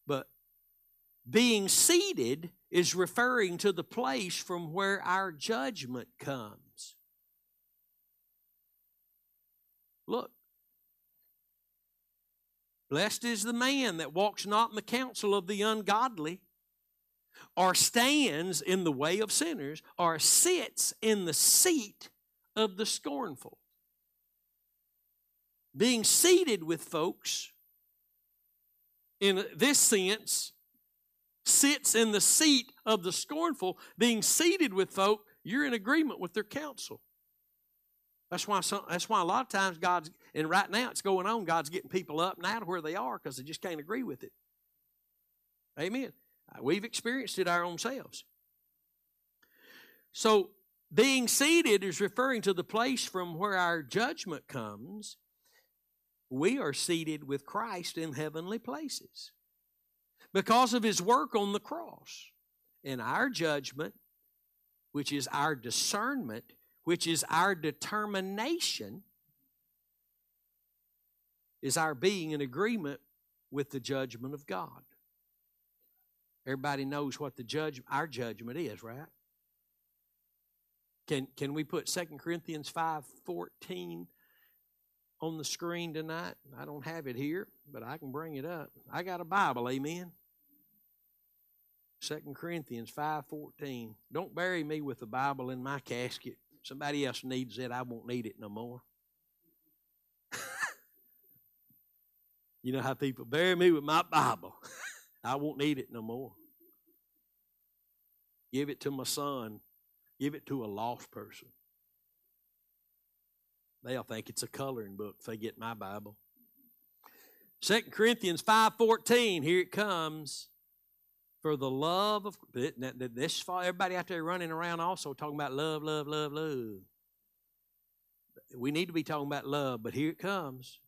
But being seated is referring to the place from where our judgment comes. Look. Blessed is the man that walks not in the counsel of the ungodly, or stands in the way of sinners, or sits in the seat of the scornful. Being seated with folks, in this sense, sits in the seat of the scornful. Being seated with folk, you're in agreement with their counsel. That's why, some, that's why a lot of times God's, and right now it's going on, God's getting people up now to where they are because they just can't agree with it. Amen. We've experienced it our own selves. So being seated is referring to the place from where our judgment comes. We are seated with Christ in heavenly places because of his work on the cross. And our judgment, which is our discernment, which is our determination, is our being in agreement with the judgment of God. Everybody knows what the judge, our judgment is, right? Can, can we put Second Corinthians five fourteen on the screen tonight? I don't have it here, but I can bring it up. I got a Bible, amen? Second Corinthians five fourteen. Don't bury me with the Bible in my casket. Somebody else needs it. I won't need it no more. You know how people bury me with my Bible. I won't need it no more. Give it to my son. Give it to a lost person. They'll think it's a coloring book if they get my Bible. Second Corinthians five fourteen, here it comes. For the love of, this everybody out there running around also talking about love, love, love, love. We need to be talking about love, but here it comes.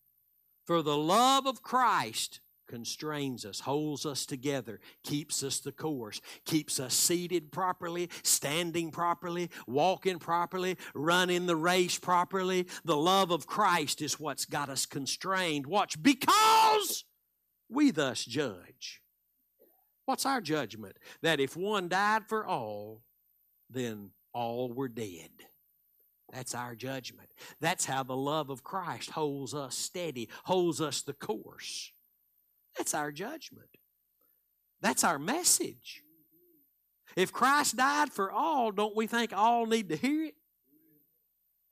For the love of Christ constrains us, holds us together, keeps us the course, keeps us seated properly, standing properly, walking properly, running the race properly. The love of Christ is what's got us constrained. Watch, because we thus judge. What's our judgment? That if one died for all, then all were dead. That's our judgment. That's how the love of Christ holds us steady, holds us the course. That's our judgment. That's our message. If Christ died for all, don't we think all need to hear it?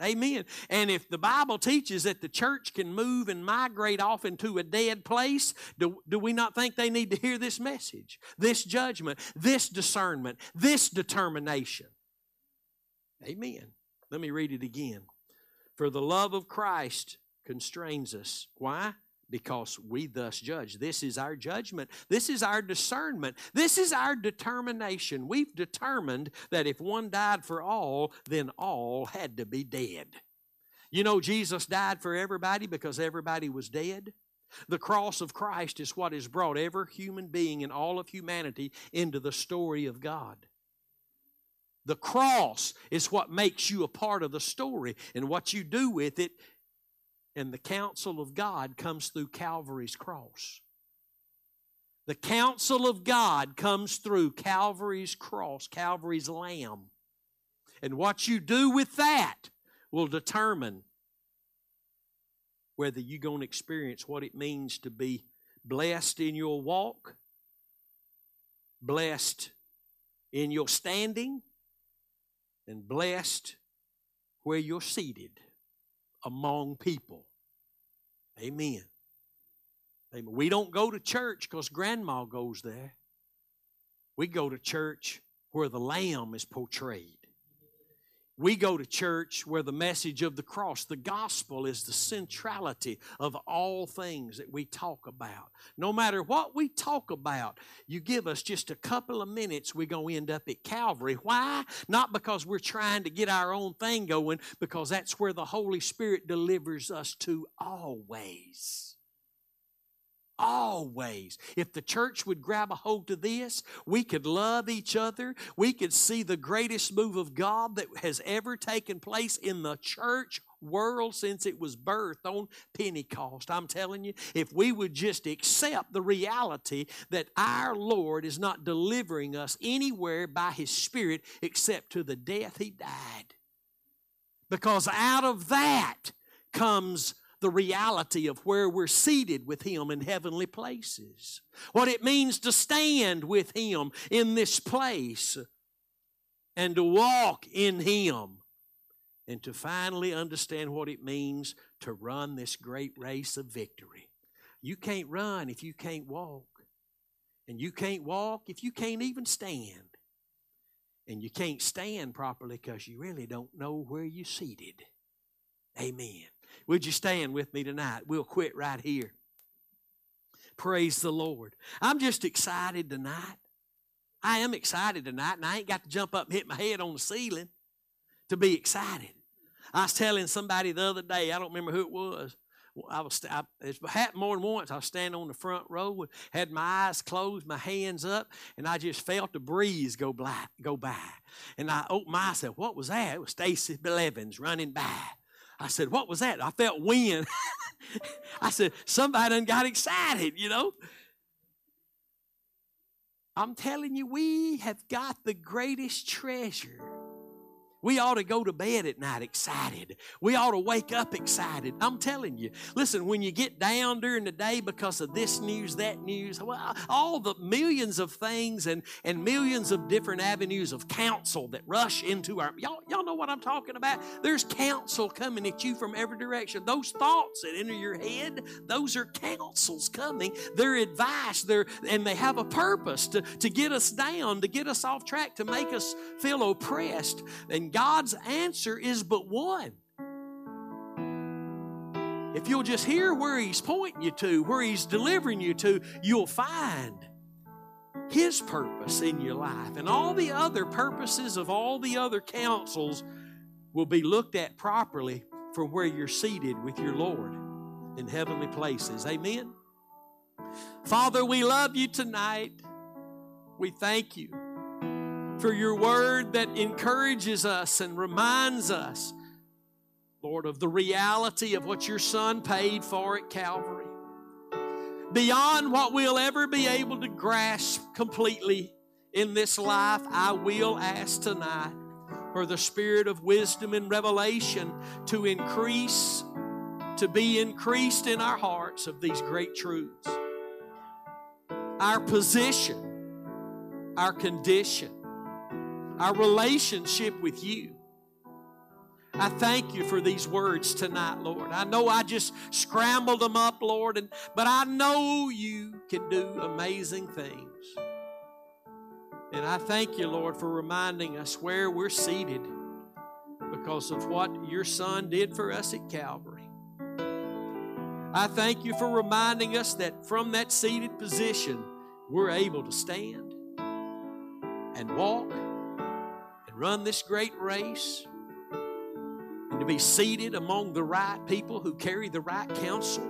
Amen. And if the Bible teaches that the church can move and migrate off into a dead place, do, do we not think they need to hear this message, this judgment, this discernment, this determination? Amen. Let me read it again. For the love of Christ constrains us. Why? Because we thus judge. This is our judgment. This is our discernment. This is our determination. We've determined that if one died for all, then all had to be dead. You know, Jesus died for everybody because everybody was dead. The cross of Christ is what has brought every human being in all of humanity into the story of God. The cross is what makes you a part of the story, and what you do with it. And the counsel of God comes through Calvary's cross. The counsel of God comes through Calvary's cross, Calvary's lamb. And what you do with that will determine whether you're going to experience what it means to be blessed in your walk, blessed in your standing, and blessed where you're seated. Among people. Amen. Amen. We don't go to church because grandma goes there. We go to church where the lamb is portrayed. We go to church where the message of the cross, the gospel, is the centrality of all things that we talk about. No matter what we talk about, you give us just a couple of minutes, we're going to end up at Calvary. Why? Not because we're trying to get our own thing going, because that's where the Holy Spirit delivers us to always. Always. If the church would grab a hold to this, we could love each other. We could see the greatest move of God that has ever taken place in the church world since it was birthed on Pentecost. I'm telling you, if we would just accept the reality that our Lord is not delivering us anywhere by His Spirit except to the death He died. Because out of that comes the reality of where we're seated with Him in heavenly places. What it means to stand with Him in this place and to walk in Him and to finally understand what it means to run this great race of victory. You can't run if you can't walk. And you can't walk if you can't even stand. And you can't stand properly because you really don't know where you're seated. Amen. Would you stand with me tonight? We'll quit right here. Praise the Lord. I'm just excited tonight. I am excited tonight, and I ain't got to jump up and hit my head on the ceiling to be excited. I was telling somebody the other day, I don't remember who it was. I was I, it happened more than once. I was standing on the front row and had my eyes closed, my hands up, and I just felt the breeze go by. Go by. And I opened my eyes and said, what was that? It was Stacy Blevins running by. I said, what was that? I felt wind. I said, somebody done got excited, you know. I'm telling you, we have got the greatest treasure. We ought to go to bed at night excited. We ought to wake up excited. I'm telling you. Listen, when you get down during the day because of this news, that news, well, all the millions of things and, and millions of different avenues of counsel that rush into our... Y'all, y'all know what I'm talking about? There's counsel coming at you from every direction. Those thoughts that enter your head, those are counsels coming. They're advice, they're, and they have a purpose to, to get us down, to get us off track, to make us feel oppressed. And God's answer is but one. If you'll just hear where He's pointing you to, where He's delivering you to, you'll find His purpose in your life. And all the other purposes of all the other counsels will be looked at properly from where you're seated with your Lord in heavenly places. Amen. Father, we love you tonight. We thank you for your word that encourages us and reminds us, Lord, of the reality of what your Son paid for at Calvary. Beyond what we'll ever be able to grasp completely in this life, I will ask tonight for the spirit of wisdom and revelation to increase, to be increased in our hearts of these great truths. Our position, our condition, our relationship with you. I thank you for these words tonight, Lord. I know I just scrambled them up, Lord, and, but I know you can do amazing things. And I thank you, Lord, for reminding us where we're seated because of what your Son did for us at Calvary. I thank you for reminding us that from that seated position, we're able to stand and walk, run this great race, and to be seated among the right people who carry the right counsel.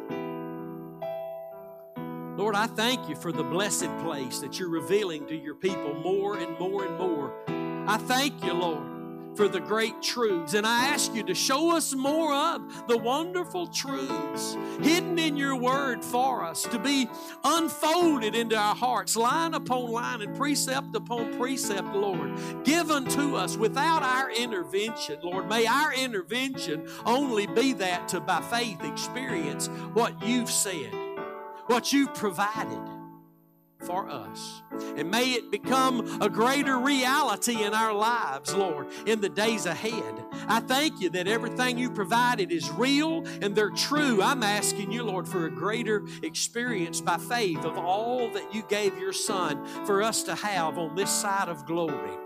Lord, I thank you for the blessed place that you're revealing to your people more and more and more. I thank you, Lord, for the great truths, and I ask you to show us more of the wonderful truths hidden in your word for us to be unfolded into our hearts, line upon line and precept upon precept, Lord, given to us without our intervention, Lord. May our intervention only be that to, by faith, experience what you've said, what you've provided for us. And may it become a greater reality in our lives, Lord, in the days ahead. I thank you that everything you provided is real and they're true. I'm asking you, Lord, for a greater experience by faith of all that you gave your Son for us to have on this side of glory.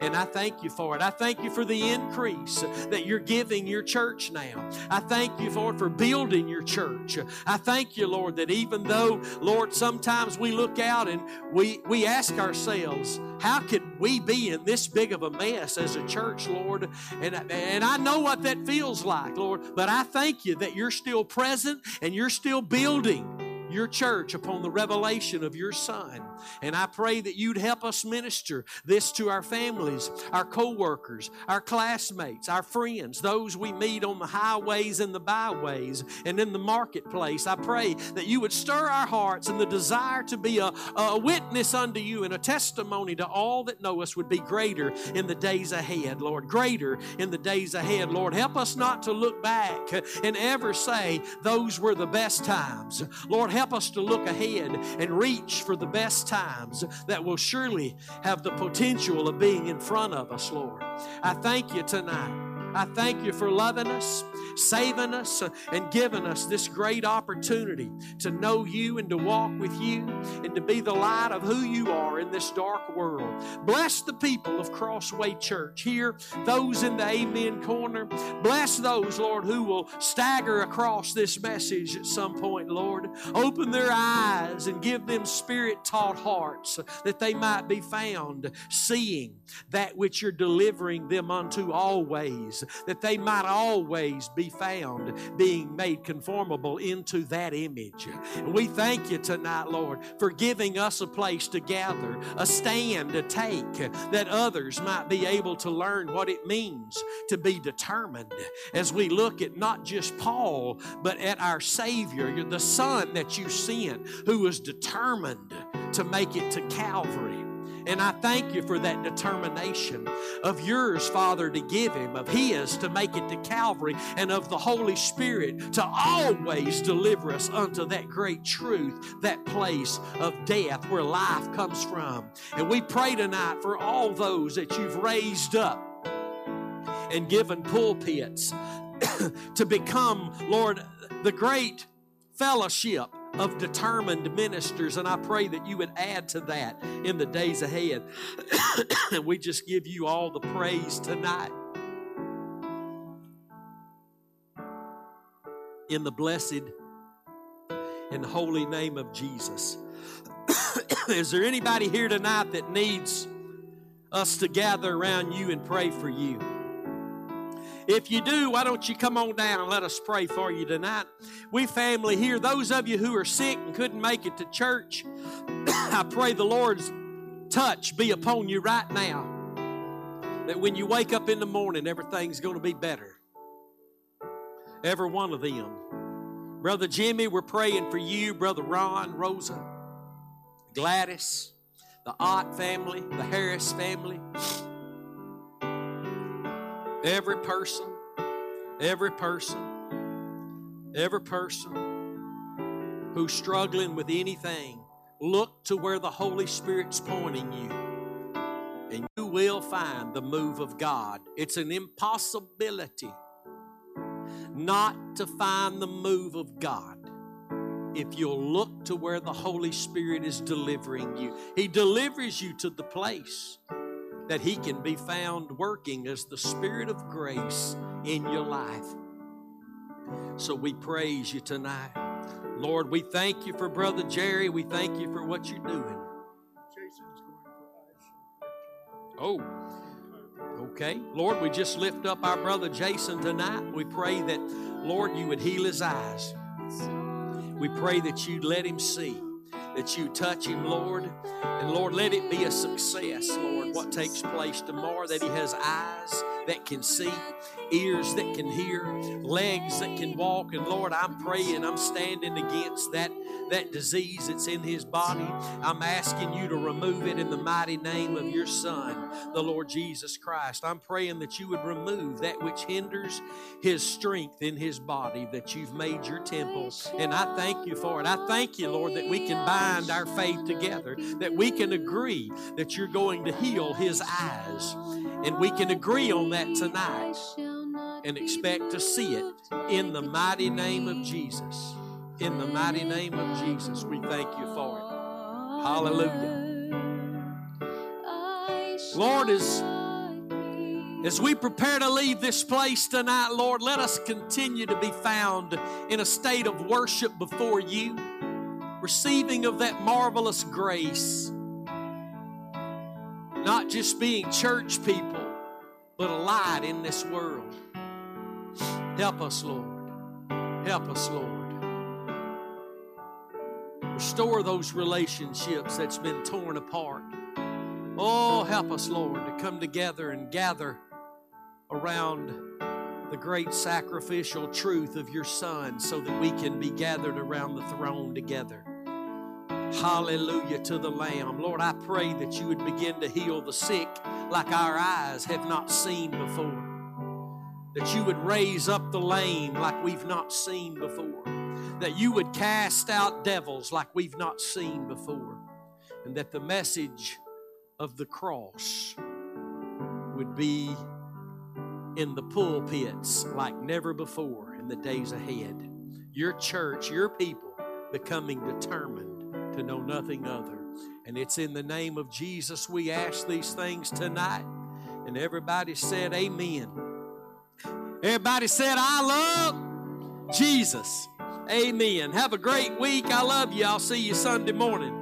And I thank you for it. I thank you for the increase that you're giving your church now. I thank you, Lord, for building your church. I thank you, Lord, that even though, Lord, sometimes we look out and we, we ask ourselves, how could we be in this big of a mess as a church, Lord? And, and I know what that feels like, Lord, but I thank you that you're still present and you're still building. your church upon the revelation of your Son. And I pray that you'd help us minister this to our families, our co-workers, our classmates, our friends, those we meet on the highways and the byways and in the marketplace. I pray that you would stir our hearts, and the desire to be a, a witness unto you and a testimony to all that know us would be greater in the days ahead, Lord. Greater in the days ahead, Lord. Help us not to look back and ever say those were the best times. Lord, help us to look ahead and reach for the best times that will surely have the potential of being in front of us, Lord. I thank you tonight. I thank you for loving us, saving us, and giving us this great opportunity to know you and to walk with you and to be the light of who you are in this dark world. Bless the people of Crossway Church here, those in the Amen Corner. Bless those, Lord, who will stagger across this message at some point, Lord. Open their eyes and give them spirit-taught hearts that they might be found seeing that which you're delivering them unto always, that they might always be found being made conformable into that image. And we thank you tonight, Lord, for giving us a place to gather, a stand to take, that others might be able to learn what it means to be determined as we look at not just Paul, but at our Savior, you're the Son that you sent, who was determined to make it to Calvary. And I thank you for that determination of yours, Father, to give him, of his to make it to Calvary, and of the Holy Spirit to always deliver us unto that great truth, that place of death where life comes from. And we pray tonight for all those that you've raised up and given pulpits to become, Lord, the great fellowship of determined ministers, and I pray that you would add to that in the days ahead. And we just give you all the praise tonight. In the blessed and holy name of Jesus. Is there anybody here tonight that needs us to gather around you and pray for you? If you do, why don't you come on down and let us pray for you tonight. We family here. Those of you who are sick and couldn't make it to church, I pray the Lord's touch be upon you right now, that when you wake up in the morning, everything's going to be better. Every one of them. Brother Jimmy, we're praying for you. Brother Ron, Rosa, Gladys, the Ott family, the Harris family. Every person, every person, every person who's struggling with anything, look to where the Holy Spirit's pointing you, and you will find the move of God. It's an impossibility not to find the move of God if you'll look to where the Holy Spirit is delivering you. He delivers you to the place that he can be found working as the Spirit of grace in your life. So we praise you tonight. Lord, we thank you for Brother Jerry. We thank you for what you're doing. Jason's going to provide. Oh, okay. Lord, we just lift up our brother Jason tonight. We pray that, Lord, you would heal his eyes. We pray that you'd let him see, that you touch him, Lord. And Lord, let it be a success, Lord, what takes place tomorrow, that he has eyes that can see, ears that can hear, legs that can walk. And Lord, I'm praying, I'm standing against that, that disease that's in his body. I'm asking you to remove it in the mighty name of your Son, the Lord Jesus Christ. I'm praying that you would remove that which hinders his strength in his body, that you've made your temple. And I thank you for it. I thank you, Lord, that we can bind our faith together, that we can agree that you're going to heal his eyes. And we can agree on that tonight and expect to see it in the mighty name of Jesus. In the mighty name of Jesus, we thank you for it. Hallelujah. Lord, as, as we prepare to leave this place tonight, Lord, let us continue to be found in a state of worship before you, receiving of that marvelous grace, not just being church people, but a light in this world. Help us, Lord. Help us, Lord. Restore those relationships that's been torn apart. Oh, help us, Lord, to come together and gather around the great sacrificial truth of your Son so that we can be gathered around the throne together. Hallelujah to the Lamb. Lord, I pray that you would begin to heal the sick like our eyes have not seen before. That you would raise up the lame like we've not seen before. That you would cast out devils like we've not seen before. And that the message of the cross would be in the pulpits like never before in the days ahead. Your church, your people becoming determined to know nothing other. And it's in the name of Jesus we ask these things tonight. And everybody said amen. Everybody said, I love Jesus. Amen. Have a great week. I love you. I'll see you Sunday morning.